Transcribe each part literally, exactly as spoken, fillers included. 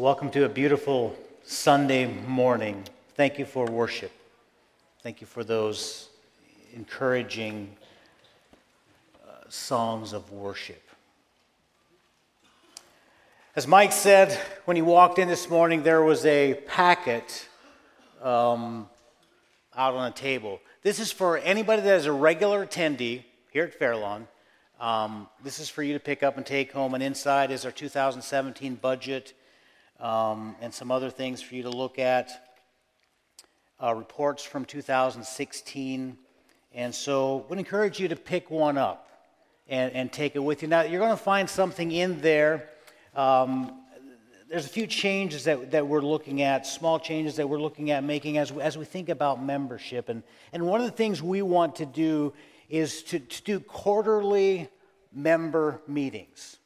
Welcome to a beautiful Sunday morning. Thank you for worship. Thank you for those encouraging uh, songs of worship. As Mike said, when he walked in this morning, there was a packet um, out on a table. This is for anybody that is a regular attendee here at Fairlawn. Um, this is for you to pick up and take home. And inside is our two thousand seventeen budget. Um, and some other things for you to look at, uh, reports from two thousand sixteen. And so we'd encourage you to pick one up and, and take it with you. Now, you're going to find something in there. Um, there's a few changes that, that we're looking at, small changes that we're looking at making as we, as we think about membership. And, and one of the things we want to do is to, to do quarterly member meetings,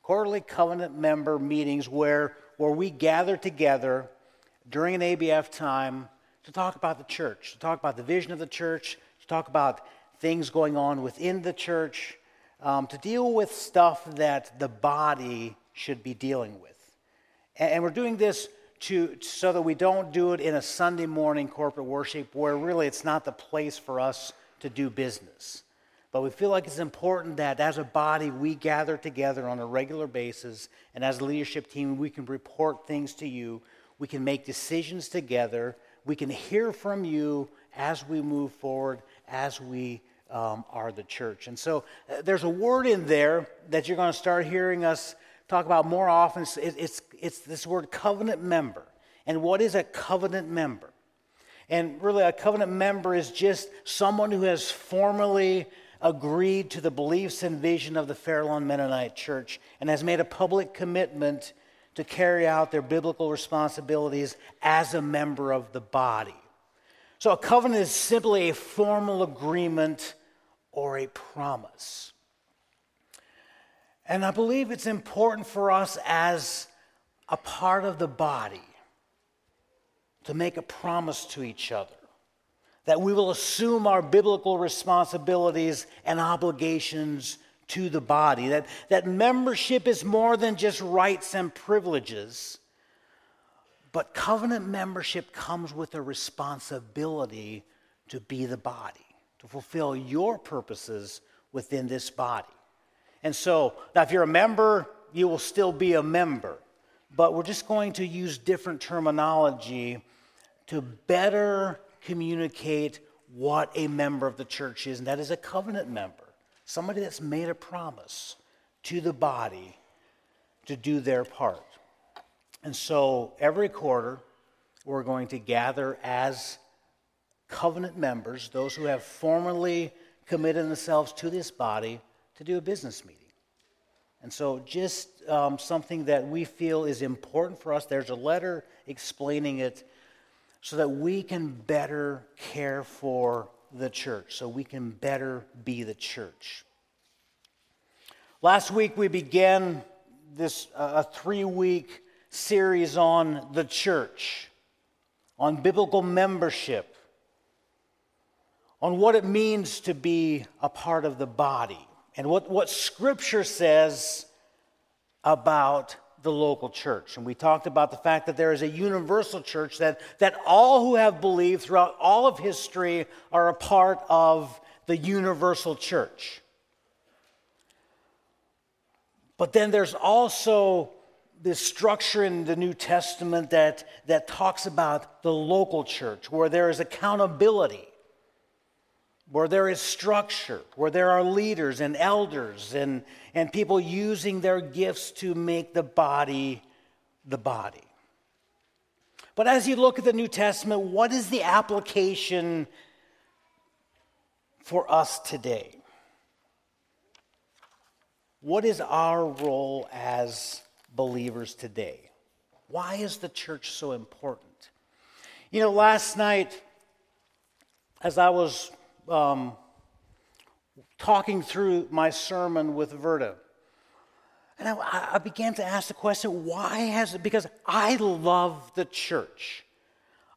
quarterly covenant member meetings where where we gather together during an A B F time to talk about the church, to talk about the vision of the church, to talk about things going on within the church, um, to deal with stuff that the body should be dealing with. And, and we're doing this to so that we don't do it in a Sunday morning corporate worship where really it's not the place for us to do business. But we feel like it's important that as a body we gather together on a regular basis, and as a leadership team we can report things to you, we can make decisions together, we can hear from you as we move forward, as we um, are the church. And so uh, there's a word in there that you're going to start hearing us talk about more often. It's, it's, it's this word covenant member. And what is a covenant member? And really a covenant member is just someone who has formally agreed to the beliefs and vision of the Fairlawn Mennonite Church and has made a public commitment to carry out their biblical responsibilities as a member of the body. So a covenant is simply a formal agreement or a promise. And I believe it's important for us as a part of the body to make a promise to each other, that we will assume our biblical responsibilities and obligations to the body, that, that membership is more than just rights and privileges, but covenant membership comes with a responsibility to be the body, to fulfill your purposes within this body. And so, now if you're a member, you will still be a member, but we're just going to use different terminology to better communicate what a member of the church is, and that is a covenant member, somebody that's made a promise to the body to do their part. And so every quarter, we're going to gather as covenant members, those who have formally committed themselves to this body, to do a business meeting. And so just um, something that we feel is important for us. There's a letter explaining it, so that we can better care for the church, so we can better be the church. Last week we began this uh, a three-week series on the church, on biblical membership, on what it means to be a part of the body, and what, what Scripture says about the local church. And we talked about the fact that there is a universal church, that, that all who have believed throughout all of history are a part of the universal church. But then there's also this structure in the New Testament that, that talks about the local church, where there is accountability, where there is structure, where there are leaders and elders and, and people using their gifts to make the body the body. But as you look at the New Testament, what is the application for us today? What is our role as believers today? Why is the church so important? You know, last night, as I was Um, talking through my sermon with Verda, and I, I began to ask the question, why has it, because I love the church.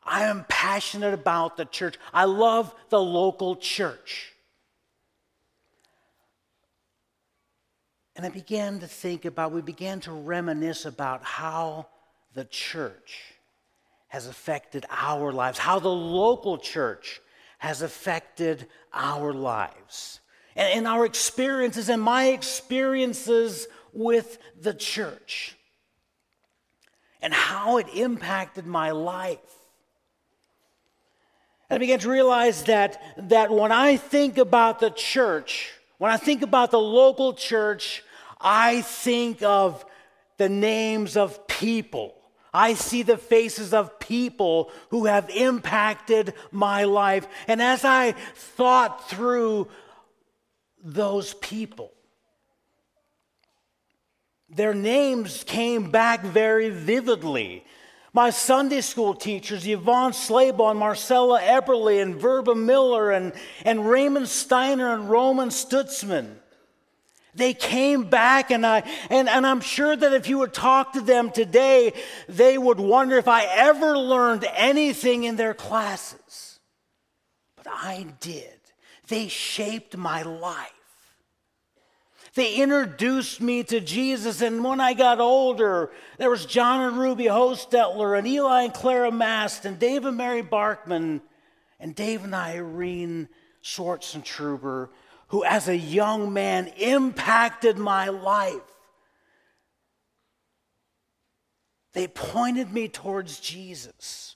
I am passionate about the church. I love the local church. And I began to think about, we began to reminisce about how the church has affected our lives, how the local church has affected our lives, and, and our experiences and my experiences with the church, and how it impacted my life. And I began to realize that, that when I think about the church, when I think about the local church, I think of the names of people. I see the faces of people who have impacted my life. And as I thought through those people, their names came back very vividly. My Sunday school teachers, Yvonne Slabon, Marcella Eberly, and Verba Miller, and, and Raymond Steiner and Roman Stutzman. They came back, and, I, and, and I'm sure that if you would talk to them today, they would wonder if I ever learned anything in their classes. But I did. They shaped my life. They introduced me to Jesus, and when I got older, there was John and Ruby Hostetler, and Eli and Clara Mast, and Dave and Mary Barkman, and Dave and Irene Schwartz and Truber, who as a young man impacted my life. They pointed me towards Jesus.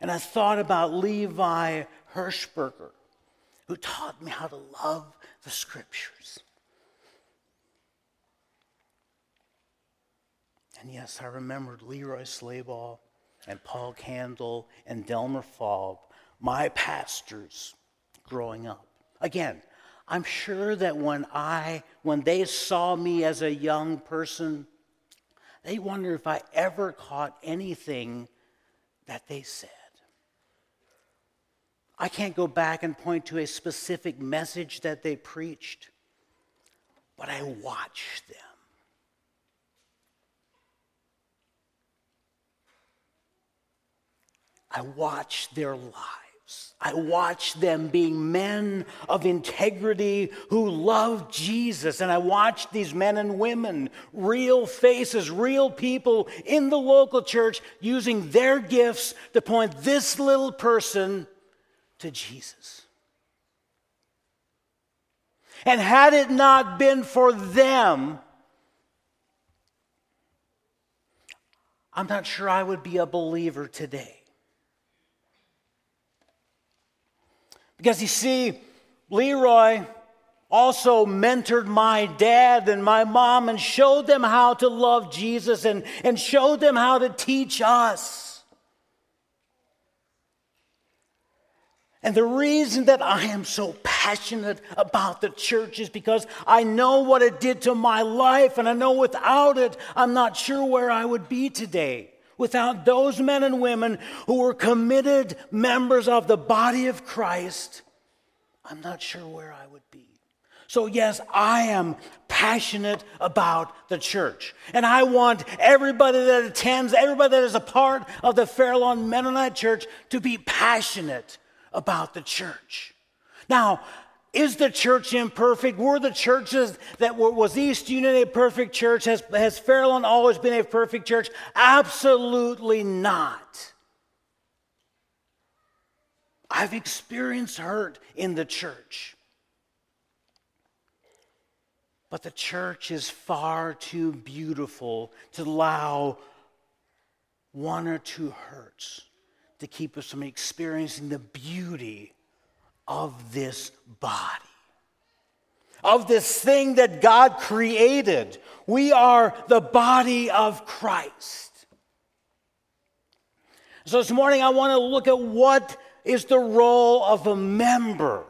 And I thought about Levi Hirschberger, who taught me how to love the scriptures. And yes, I remembered Leroy Slaball and Paul Candle and Delmer Faub, my pastors growing up. Again, I'm sure that when I, when they saw me as a young person, they wondered if I ever caught anything that they said. I can't go back and point to a specific message that they preached, but I watched them. I watched their lives. I watched them being men of integrity who loved Jesus. And I watched these men and women, real faces, real people in the local church, using their gifts to point this little person to Jesus. And had it not been for them, I'm not sure I would be a believer today. Because you see, Leroy also mentored my dad and my mom and showed them how to love Jesus and, and showed them how to teach us. And the reason that I am so passionate about the church is because I know what it did to my life, and I know without it, I'm not sure where I would be today. Without those men and women who were committed members of the body of Christ, I'm not sure where I would be. So yes, I am passionate about the church. And I want everybody that attends, everybody that is a part of the Fairlawn Mennonite Church to be passionate about the church. Now, is the church imperfect? Were the churches that were, was East Union a perfect church? Has, has Fairlawn always been a perfect church? Absolutely not. I've experienced hurt in the church. But the church is far too beautiful to allow one or two hurts to keep us from experiencing the beauty of this body, of this thing that God created. We are the body of Christ. So this morning I want to look at what is the role of a member,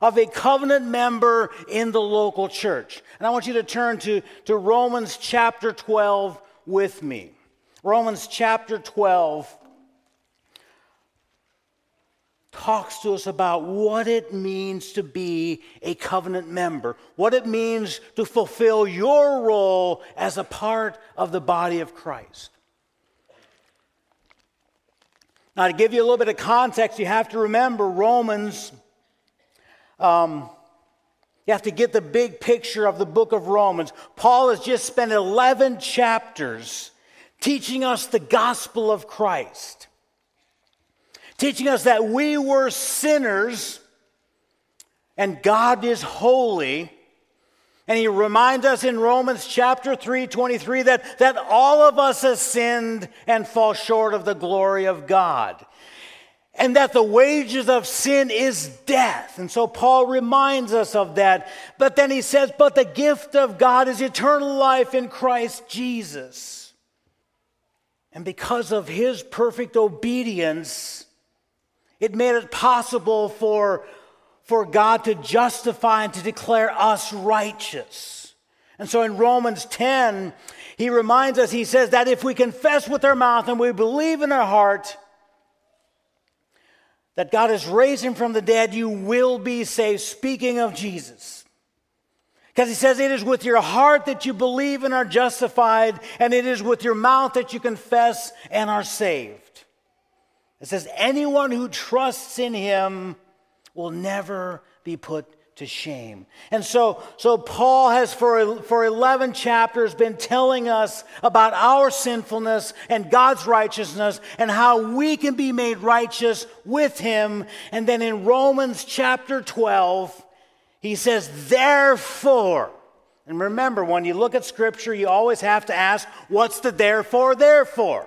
of a covenant member in the local church. And I want you to turn to, to Romans chapter twelve with me. Romans chapter twelve talks to us about what it means to be a covenant member, what it means to fulfill your role as a part of the body of Christ. Now, to give you a little bit of context, you have to remember Romans, um, you have to get the big picture of the book of Romans. Paul has just spent eleven chapters teaching us the gospel of Christ, teaching us that we were sinners and God is holy. And he reminds us in Romans chapter three, twenty-three that, that all of us have sinned and fall short of the glory of God, and that the wages of sin is death. And so Paul reminds us of that. But then he says, but the gift of God is eternal life in Christ Jesus. And because of his perfect obedience, it made it possible for for God to justify and to declare us righteous. And so in Romans ten, he reminds us, he says that if we confess with our mouth and we believe in our heart that God has raised him from the dead, you will be saved, speaking of Jesus. Because he says it is with your heart that you believe and are justified, and it is with your mouth that you confess and are saved. It says anyone who trusts in him will never be put to shame. And so, so Paul has for, for eleven chapters been telling us about our sinfulness and God's righteousness and how we can be made righteous with him. And then in Romans chapter twelve, he says, therefore, and remember, when you look at Scripture, you always have to ask, what's the therefore, therefore?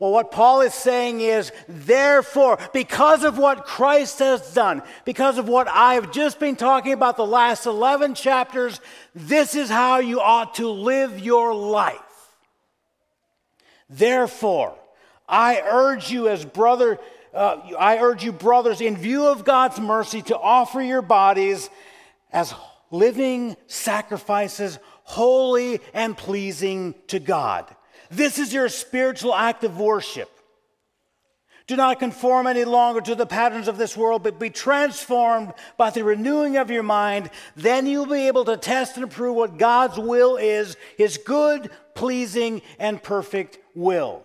Well, what Paul is saying is, therefore, because of what Christ has done, because of what I have just been talking about the last eleven chapters, this is how you ought to live your life. Therefore, I urge you as brother, uh, I urge you, brothers, in view of God's mercy, to offer your bodies as living sacrifices, holy and pleasing to God. This is your spiritual act of worship. Do not conform any longer to the patterns of this world, but be transformed by the renewing of your mind. Then you'll be able to test and approve what God's will is, his good, pleasing, and perfect will.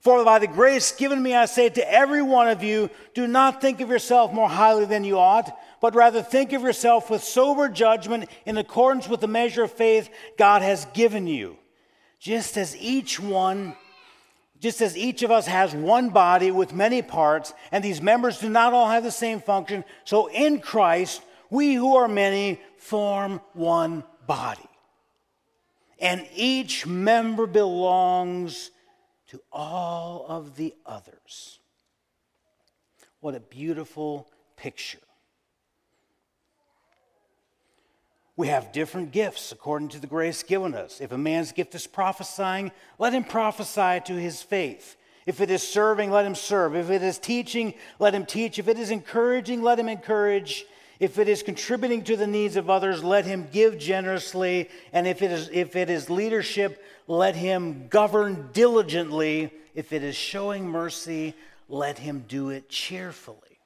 For by the grace given me, I say to every one of you, do not think of yourself more highly than you ought, but rather think of yourself with sober judgment in accordance with the measure of faith God has given you. Just as each one, just as each of us has one body with many parts, and these members do not all have the same function, so in Christ, we who are many form one body. And each member belongs to all of the others. What a beautiful picture. We have different gifts according to the grace given us. If a man's gift is prophesying, let him prophesy to his faith. If it is serving, let him serve. If it is teaching, let him teach. If it is encouraging, let him encourage. If it is contributing to the needs of others, let him give generously. And if it is, if it is leadership, let him govern diligently. If it is showing mercy, let him do it cheerfully.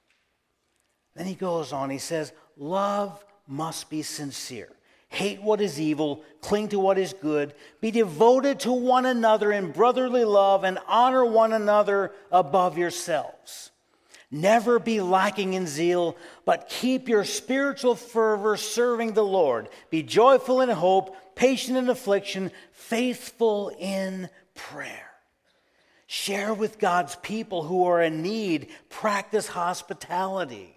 Then he goes on, he says, love must be sincere. Hate what is evil, cling to what is good, be devoted to one another in brotherly love, and honor one another above yourselves. Never be lacking in zeal, but keep your spiritual fervor serving the Lord. Be joyful in hope, patient in affliction, faithful in prayer. Share with God's people who are in need, practice hospitality.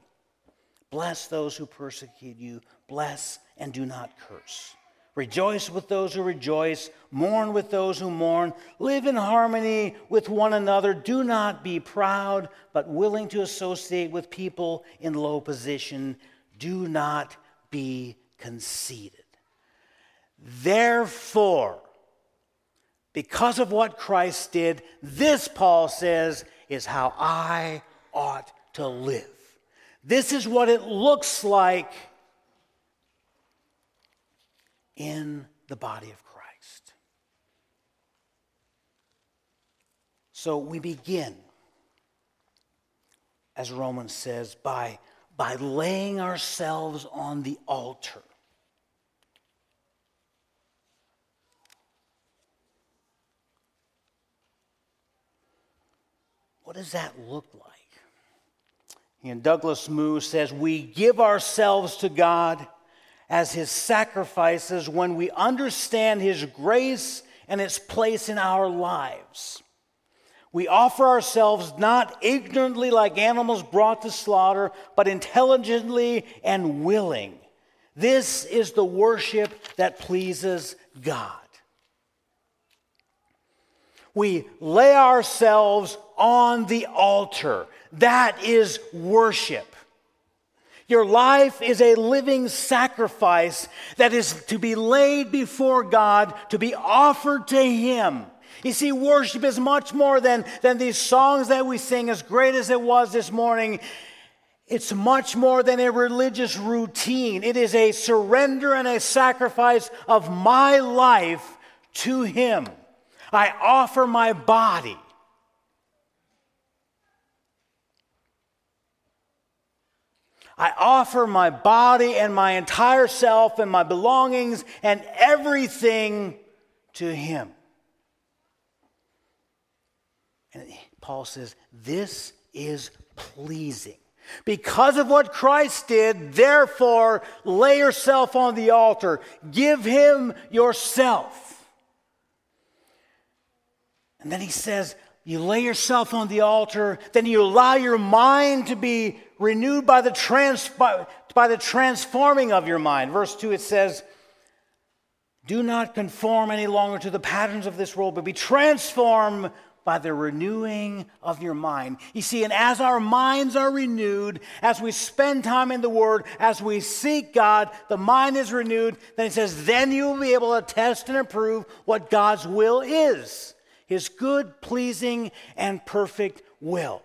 Bless those who persecute you. Bless and do not curse. Rejoice with those who rejoice. Mourn with those who mourn. Live in harmony with one another. Do not be proud, but willing to associate with people in low position. Do not be conceited. Therefore, because of what Christ did, this, Paul says, is how I ought to live. This is what it looks like in the body of Christ. So we begin, as Romans says, by, by laying ourselves on the altar. What does that look like? And Douglas Moo says, we give ourselves to God as his sacrifices when we understand his grace and its place in our lives. We offer ourselves not ignorantly like animals brought to slaughter, but intelligently and willing. This is the worship that pleases God. We lay ourselves on the altar. That is worship. Your life is a living sacrifice that is to be laid before God, to be offered to Him. You see, worship is much more than, than these songs that we sing, as great as it was this morning. It's much more than a religious routine. It is a surrender and a sacrifice of my life to Him. I offer my body. I offer my body and my entire self and my belongings and everything to Him. And Paul says, this is pleasing. Because of what Christ did, therefore, lay yourself on the altar. Give Him yourself. And then he says, you lay yourself on the altar, then you allow your mind to be renewed by the, trans- by, by the transforming of your mind. Verse two, it says, do not conform any longer to the patterns of this world, but be transformed by the renewing of your mind. You see, and as our minds are renewed, as we spend time in the Word, as we seek God, the mind is renewed. Then it says, then you will be able to test and approve what God's will is, His good, pleasing, and perfect will.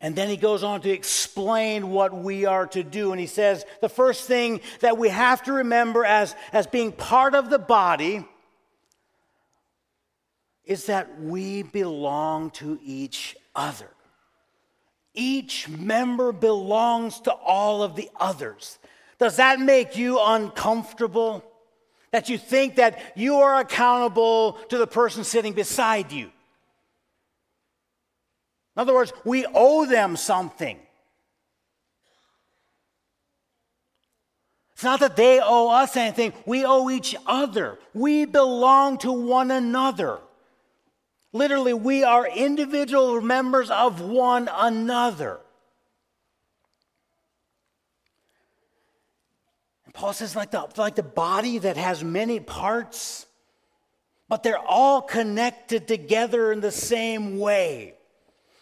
And then he goes on to explain what we are to do. And he says, the first thing that we have to remember as, as being part of the body is that we belong to each other. Each member belongs to all of the others. Does that make you uncomfortable? That you think that you are accountable to the person sitting beside you? In other words, we owe them something. It's not that they owe us anything. We owe each other. We belong to one another. Literally, we are individual members of one another. And Paul says, like the, like the body that has many parts, but they're all connected together in the same way.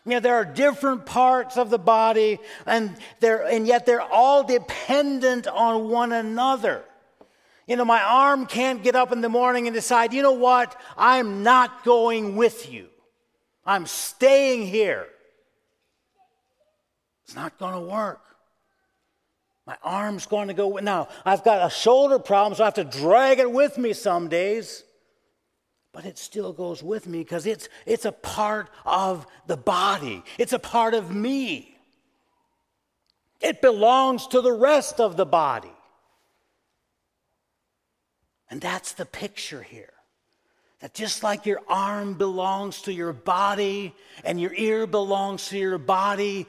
You know, there are different parts of the body, and they're, and yet they're all dependent on one another. You know, my arm can't get up in the morning and decide, you know what, I'm not going with you. I'm staying here. It's not going to work. My arm's going to go with. Now, I've got a shoulder problem, so I have to drag it with me some days. But it still goes with me because it's, it's a part of the body. It's a part of me. It belongs to the rest of the body. And that's the picture here. That just like your arm belongs to your body and your ear belongs to your body,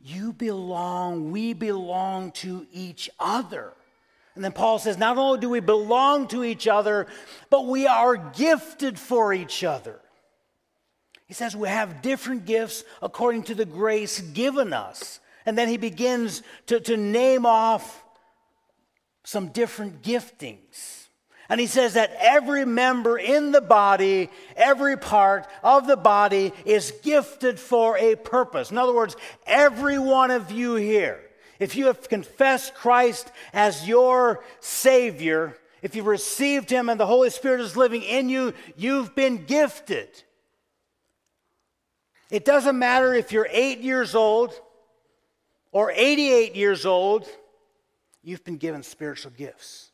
you belong, we belong to each other. And then Paul says, not only do we belong to each other, but we are gifted for each other. He says we have different gifts according to the grace given us. And then he begins to, to name off some different giftings. And he says that every member in the body, every part of the body is gifted for a purpose. In other words, every one of you here, if you have confessed Christ as your Savior, if you've received Him and the Holy Spirit is living in you, you've been gifted. It doesn't matter if you're eight years old or eighty-eight years old, you've been given spiritual gifts.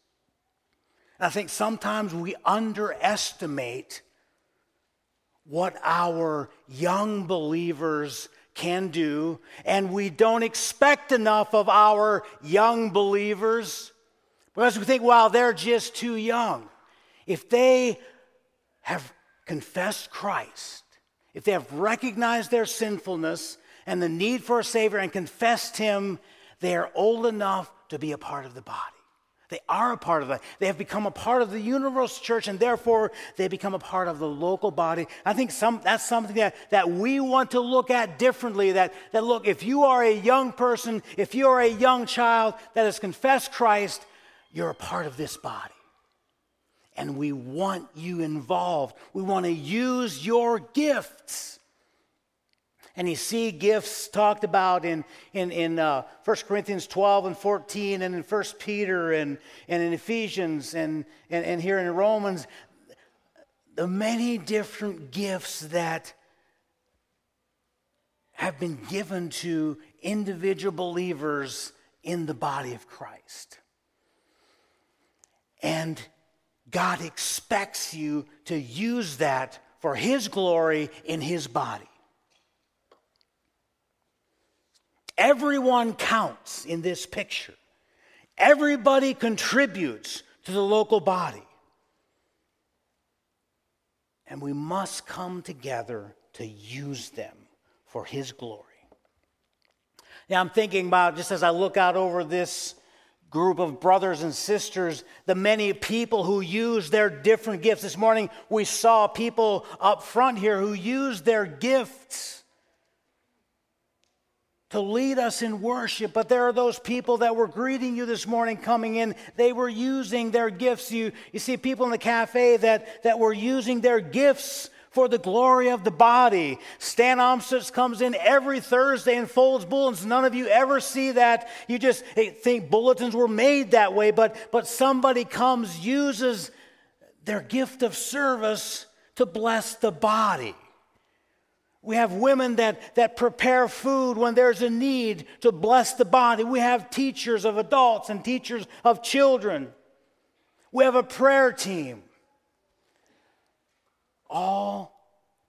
And I think sometimes we underestimate what our young believers can do, and we don't expect enough of our young believers because we think, well, they're just too young. If they have confessed Christ, if they have recognized their sinfulness and the need for a Savior and confessed Him, they are old enough to be a part of the body. They are a part of that. They have become a part of the universal church, and therefore they become a part of the local body. I think some, that's something that, that we want to look at differently, that, that look, if you are a young person, if you are a young child that has confessed Christ, you're a part of this body. And we want you involved. We want to use your gifts. And you see gifts talked about in, in, in uh, First Corinthians twelve and fourteen and in First Peter and, and in Ephesians and, and, and here in Romans. The many different gifts that have been given to individual believers in the body of Christ. And God expects you to use that for His glory in His body. Everyone counts in this picture. Everybody contributes to the local body. And we must come together to use them for His glory. Now I'm thinking about, just as I look out over this group of brothers and sisters, the many people who use their different gifts. This morning we saw people up front here who use their gifts to lead us in worship. But there are those people that were greeting you this morning coming in. They were using their gifts. You, you see people in the cafe that, that were using their gifts for the glory of the body. Stan Amstead comes in every Thursday and folds bulletins. None of you ever see that. You just think bulletins were made that way. But, but somebody comes, uses their gift of service to bless the body. We have women that, that prepare food when there's a need to bless the body. We have teachers of adults and teachers of children. We have a prayer team. All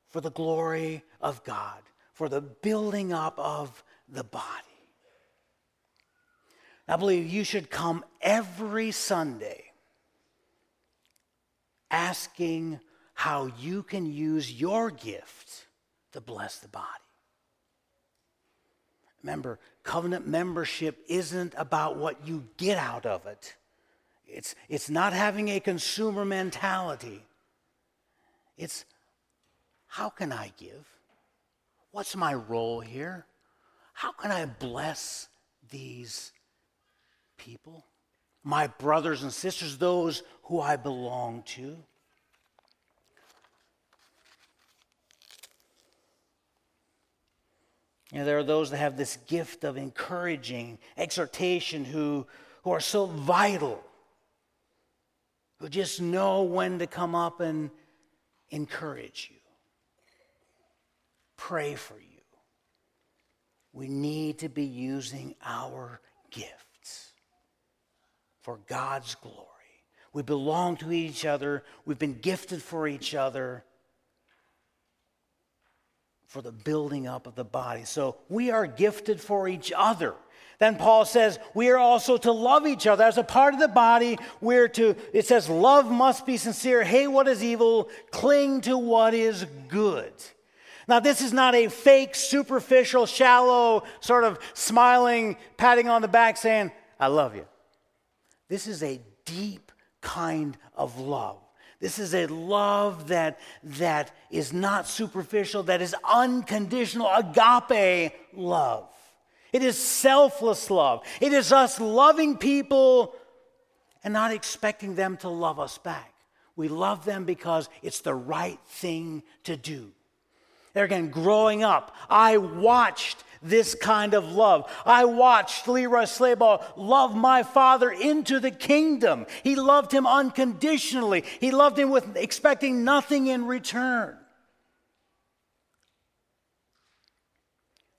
for the glory of God, for the building up of the body. I believe you should come every Sunday asking how you can use your gift to bless the body. Remember, covenant membership isn't about what you get out of it. It's, it's not having a consumer mentality. It's, how can I give? What's my role here? How can I bless these people? My brothers and sisters, those who I belong to. You know, there are those that have this gift of encouraging, exhortation, who, who are so vital, who just know when to come up and encourage you, pray for you. We need to be using our gifts for God's glory. We belong to each other. We've been gifted for each other, for the building up of the body. So we are gifted for each other. Then Paul says we are also to love each other. As a part of the body, we're to, it says, love must be sincere. Hate what is evil, cling to what is good. Now this is not a fake, superficial, shallow, sort of smiling, patting on the back saying, I love you. This is a deep kind of love. This is a love that, that is not superficial, that is unconditional, agape love. It is selfless love. It is us loving people and not expecting them to love us back. We love them because it's the right thing to do. There again, growing up, I watched this kind of love. I watched Leroy Slaball love my father into the kingdom. He loved him unconditionally. He loved him with expecting nothing in return.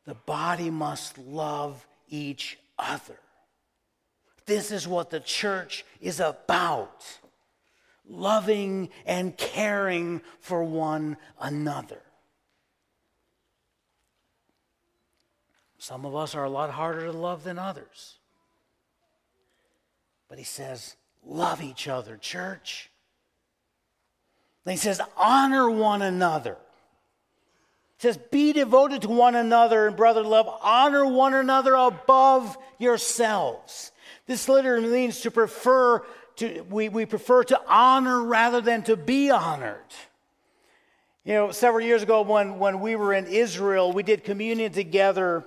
The body must love each other. This is what the church is about. Loving and caring for one another. Some of us are a lot harder to love than others. But he says, love each other, church. Then he says, honor one another. says, be devoted to one another in brotherly love. Honor one another above yourselves. This literally means to prefer to, we, we prefer to honor rather than to be honored. You know, several years ago when, when we were in Israel, we did communion together.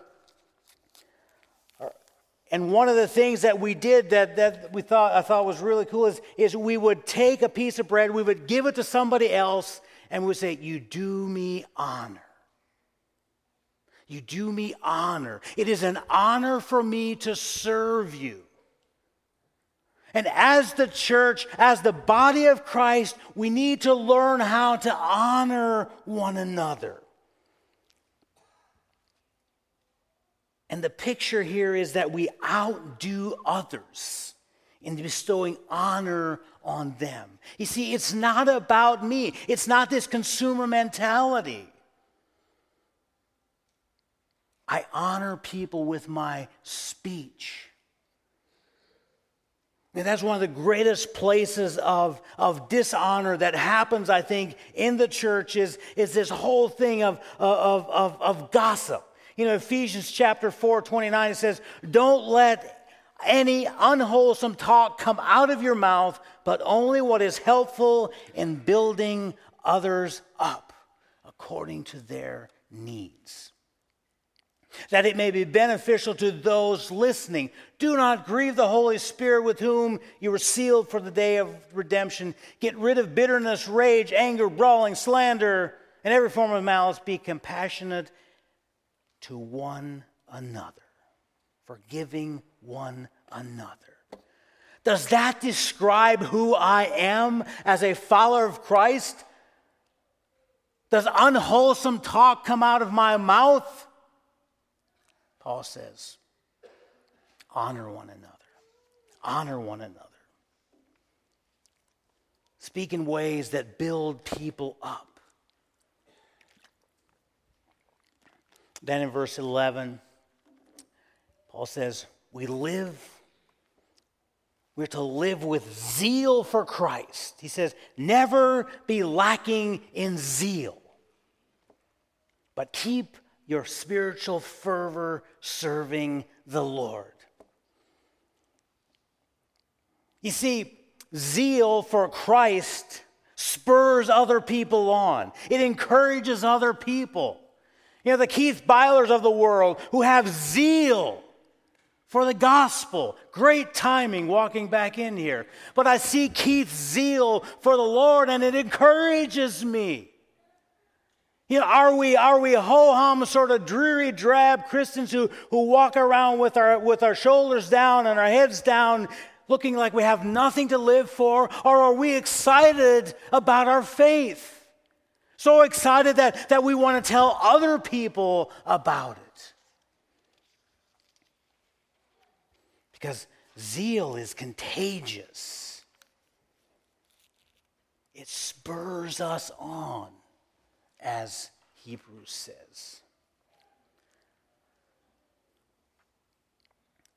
And one of the things that we did that, that we thought I thought was really cool is, is we would take a piece of bread, we would give it to somebody else, and we would say, you do me honor. You do me honor. It is an honor for me to serve you. And as the church, as the body of Christ, we need to learn how to honor one another. And the picture here is that we outdo others in bestowing honor on them. You see, it's not about me. It's not this consumer mentality. I honor people with my speech. And that's one of the greatest places of, of dishonor that happens, I think, in the church is, is this whole thing of, of, of, of gossip. You know, Ephesians chapter four, twenty-nine, it says, don't let any unwholesome talk come out of your mouth, but only what is helpful in building others up according to their needs, that it may be beneficial to those listening. Do not grieve the Holy Spirit with whom you were sealed for the day of redemption. Get rid of bitterness, rage, anger, brawling, slander, and every form of malice. Be compassionate to one another, forgiving one another. Does that describe who I am as a follower of Christ? Does unwholesome talk come out of my mouth? Paul says, honor one another. Honor one another. Speak in ways that build people up. Then in verse eleven, Paul says, we live, we're to live with zeal for Christ. He says, never be lacking in zeal, but keep your spiritual fervor serving the Lord. You see, zeal for Christ spurs other people on. It encourages other people. You know, the Keith Bylers of the world who have zeal for the gospel. Great timing walking back in here. But I see Keith's zeal for the Lord and it encourages me. You know, are we, are we ho-hum sort of dreary drab Christians who, who walk around with our, with our shoulders down and our heads down looking like we have nothing to live for? Or are we excited about our faith? So excited that, that we want to tell other people about it. Because zeal is contagious. It spurs us on, as Hebrews says.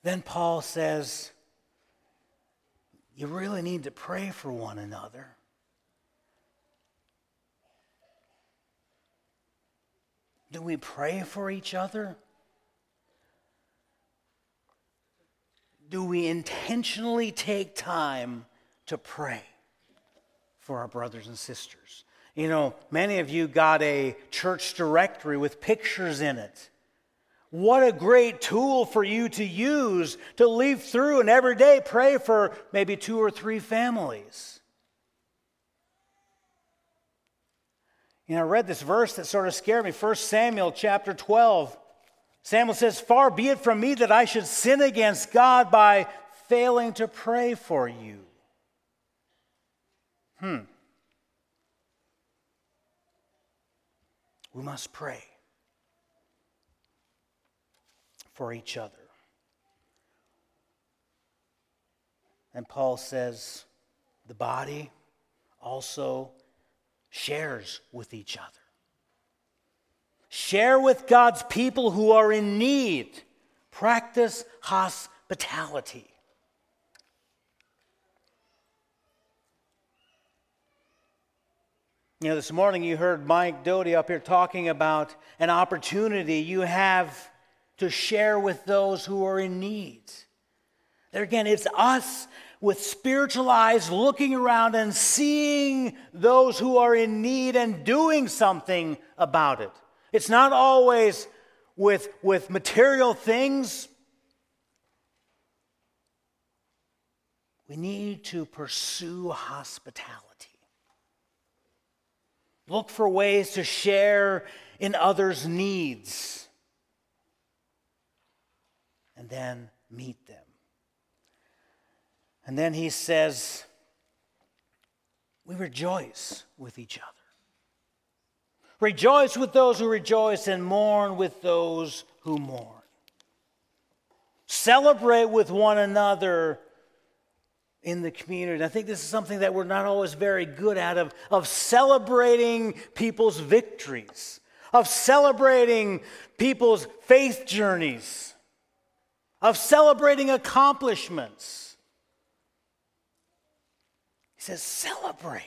Then Paul says, you really need to pray for one another. Do we pray for each other? Do we intentionally take time to pray for our brothers and sisters? You know, many of you got a church directory with pictures in it. What a great tool for you to use to leaf through and every day pray for maybe two or three families. You know, I read this verse that sort of scared me. First Samuel chapter twelve. Samuel says, far be it from me that I should sin against God by failing to pray for you. Hmm. We must pray for each other. And Paul says, the body also shares with each other. Share with God's people who are in need. Practice hospitality. You know, this morning you heard Mike Doty up here talking about an opportunity you have to share with those who are in need. There again, it's us with spiritual eyes looking around and seeing those who are in need and doing something about it. It's not always with, with material things. We need to pursue hospitality. Look for ways to share in others' needs and then meet them. And then he says, we rejoice with each other. Rejoice with those who rejoice and mourn with those who mourn. Celebrate with one another in the community. I think this is something that we're not always very good at, of, of celebrating people's victories, of celebrating people's faith journeys, of celebrating accomplishments. He says, celebrate.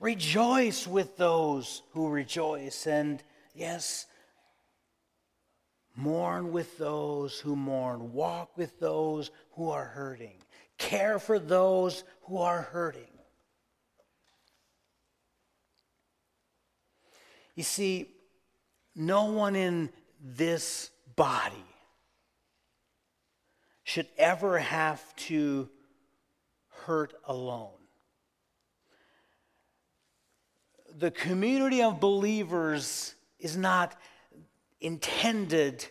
Rejoice with those who rejoice, and yes, mourn with those who mourn. Walk with those who are hurting. Care for those who are hurting. You see, no one in this body should ever have to hurt alone. The community of believers is not intended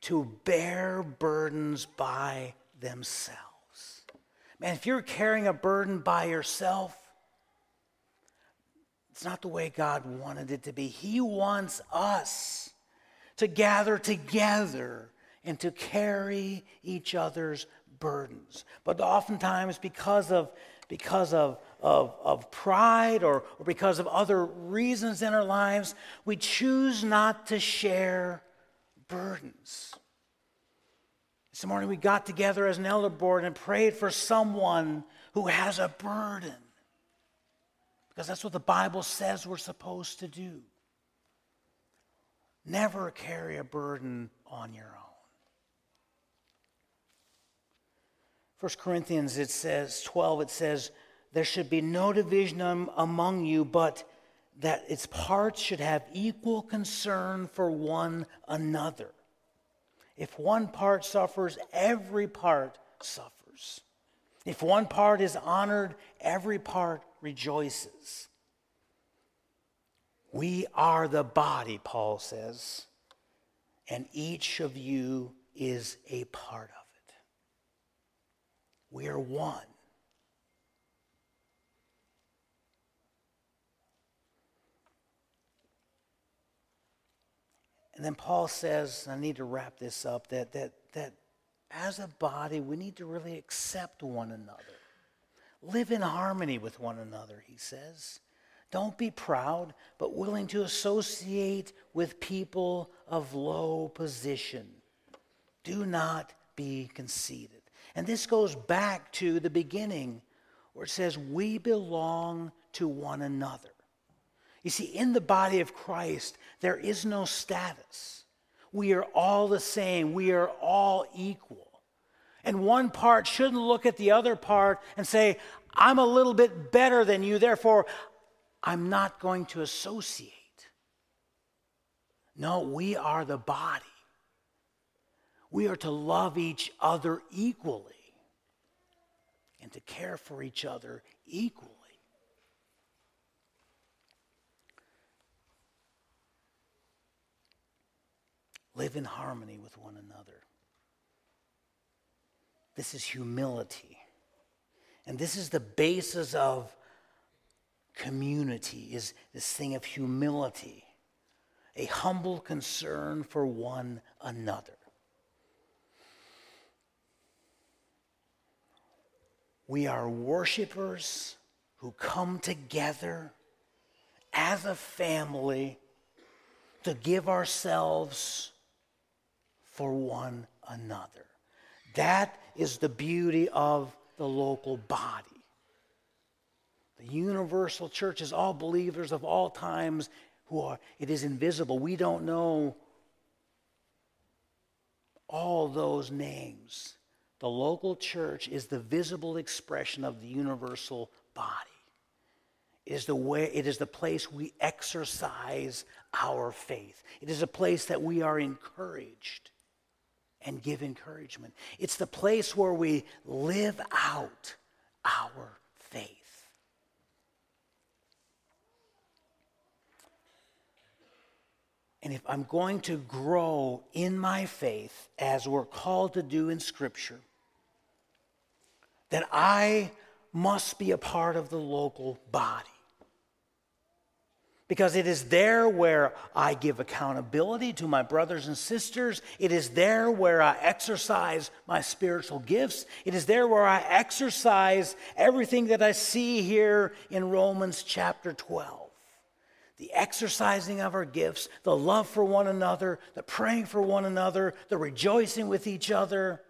to bear burdens by themselves. Man, if you're carrying a burden by yourself, it's not the way God wanted it to be. He wants us to gather together and to carry each other's burdens. But oftentimes because of because of Of, of pride or, or because of other reasons in our lives, we choose not to share burdens. This morning we got together as an elder board and prayed for someone who has a burden, because that's what the Bible says we're supposed to do. Never carry a burden on your own. First Corinthians, it says, twelve, it says, there should be no division among you, but that its parts should have equal concern for one another. If one part suffers, every part suffers. If one part is honored, every part rejoices. We are the body, Paul says, and each of you is a part of it. We are one. And then Paul says, and I need to wrap this up, that, that, that as a body, we need to really accept one another. Live in harmony with one another, he says. Don't be proud, but willing to associate with people of low position. Do not be conceited. And this goes back to the beginning where it says, we belong to one another. You see, in the body of Christ, there is no status. We are all the same. We are all equal. And one part shouldn't look at the other part and say, I'm a little bit better than you, therefore I'm not going to associate. No, we are the body. We are to love each other equally and to care for each other equally. Live in harmony with one another. This is humility. And this is the basis of community, is this thing of humility, a humble concern for one another. We are worshipers who come together as a family to give ourselves for one another. That is the beauty of the local body. The universal church is all believers of all times who are, it is invisible. We don't know all those names. The local church is the visible expression of the universal body. It is the way, it is the place we exercise our faith. It is a place that we are encouraged and give encouragement. It's the place where we live out our faith. And if I'm going to grow in my faith, as we're called to do in Scripture, then I must be a part of the local body. Because it is there where I give accountability to my brothers and sisters. It is there where I exercise my spiritual gifts. It is there where I exercise everything that I see here in Romans chapter twelve. The exercising of our gifts, the love for one another, the praying for one another, the rejoicing with each other.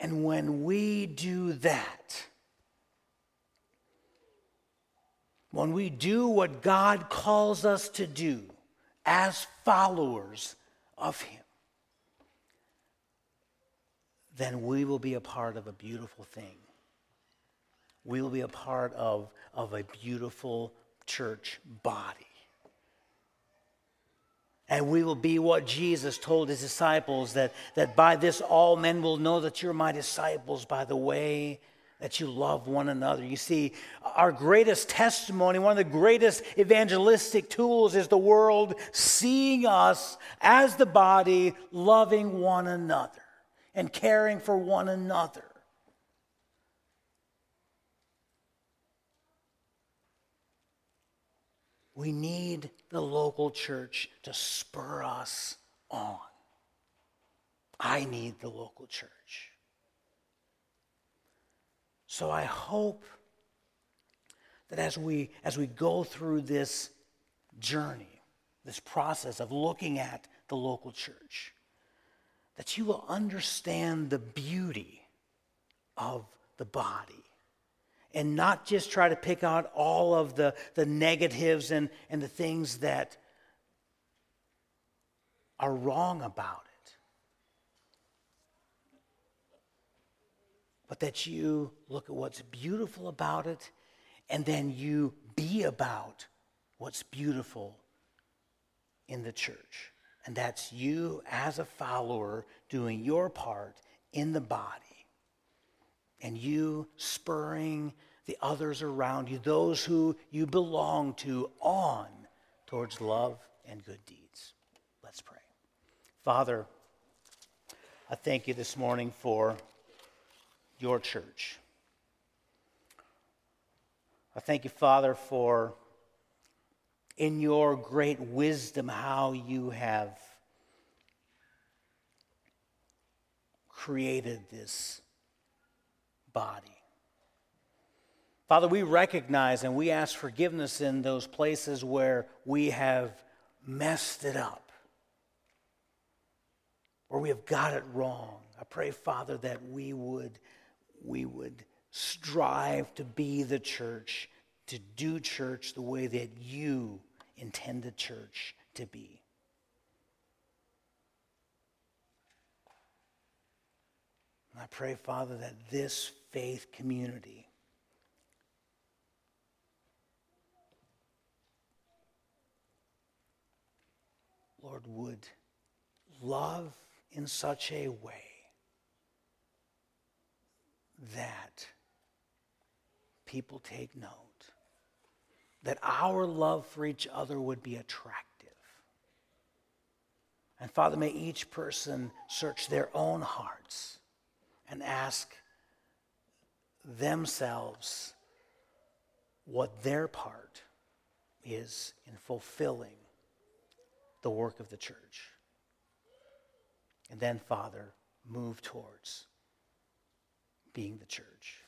And when we do that, when we do what God calls us to do as followers of Him, then we will be a part of a beautiful thing. We will be a part of, of a beautiful church body. And we will be what Jesus told His disciples, that, that by this all men will know that you're my disciples by the way that you love one another. You see, our greatest testimony, one of the greatest evangelistic tools, is the world seeing us as the body loving one another and caring for one another. We need the local church to spur us on. I need the local church. So I hope that as we, as we go through this journey, this process of looking at the local church, that you will understand the beauty of the body and not just try to pick out all of the, the negatives and, and the things that are wrong about it, but that you look at what's beautiful about it, and then you be about what's beautiful in the church. And that's you as a follower doing your part in the body, and you spurring the others around you, those who you belong to, on towards love and good deeds. Let's pray. Father, I thank you this morning for your church. I thank you, Father, for in your great wisdom how you have created this body. Father, we recognize and we ask forgiveness in those places where we have messed it up, where we have got it wrong. I pray, Father, that we would We would strive to be the church, to do church the way that you intend the church to be. And I pray, Father, that this faith community Lord would love in such a way that people take note, that our love for each other would be attractive. And Father, may each person search their own hearts and ask themselves what their part is in fulfilling the work of the church. And then, Father, move towards being the church.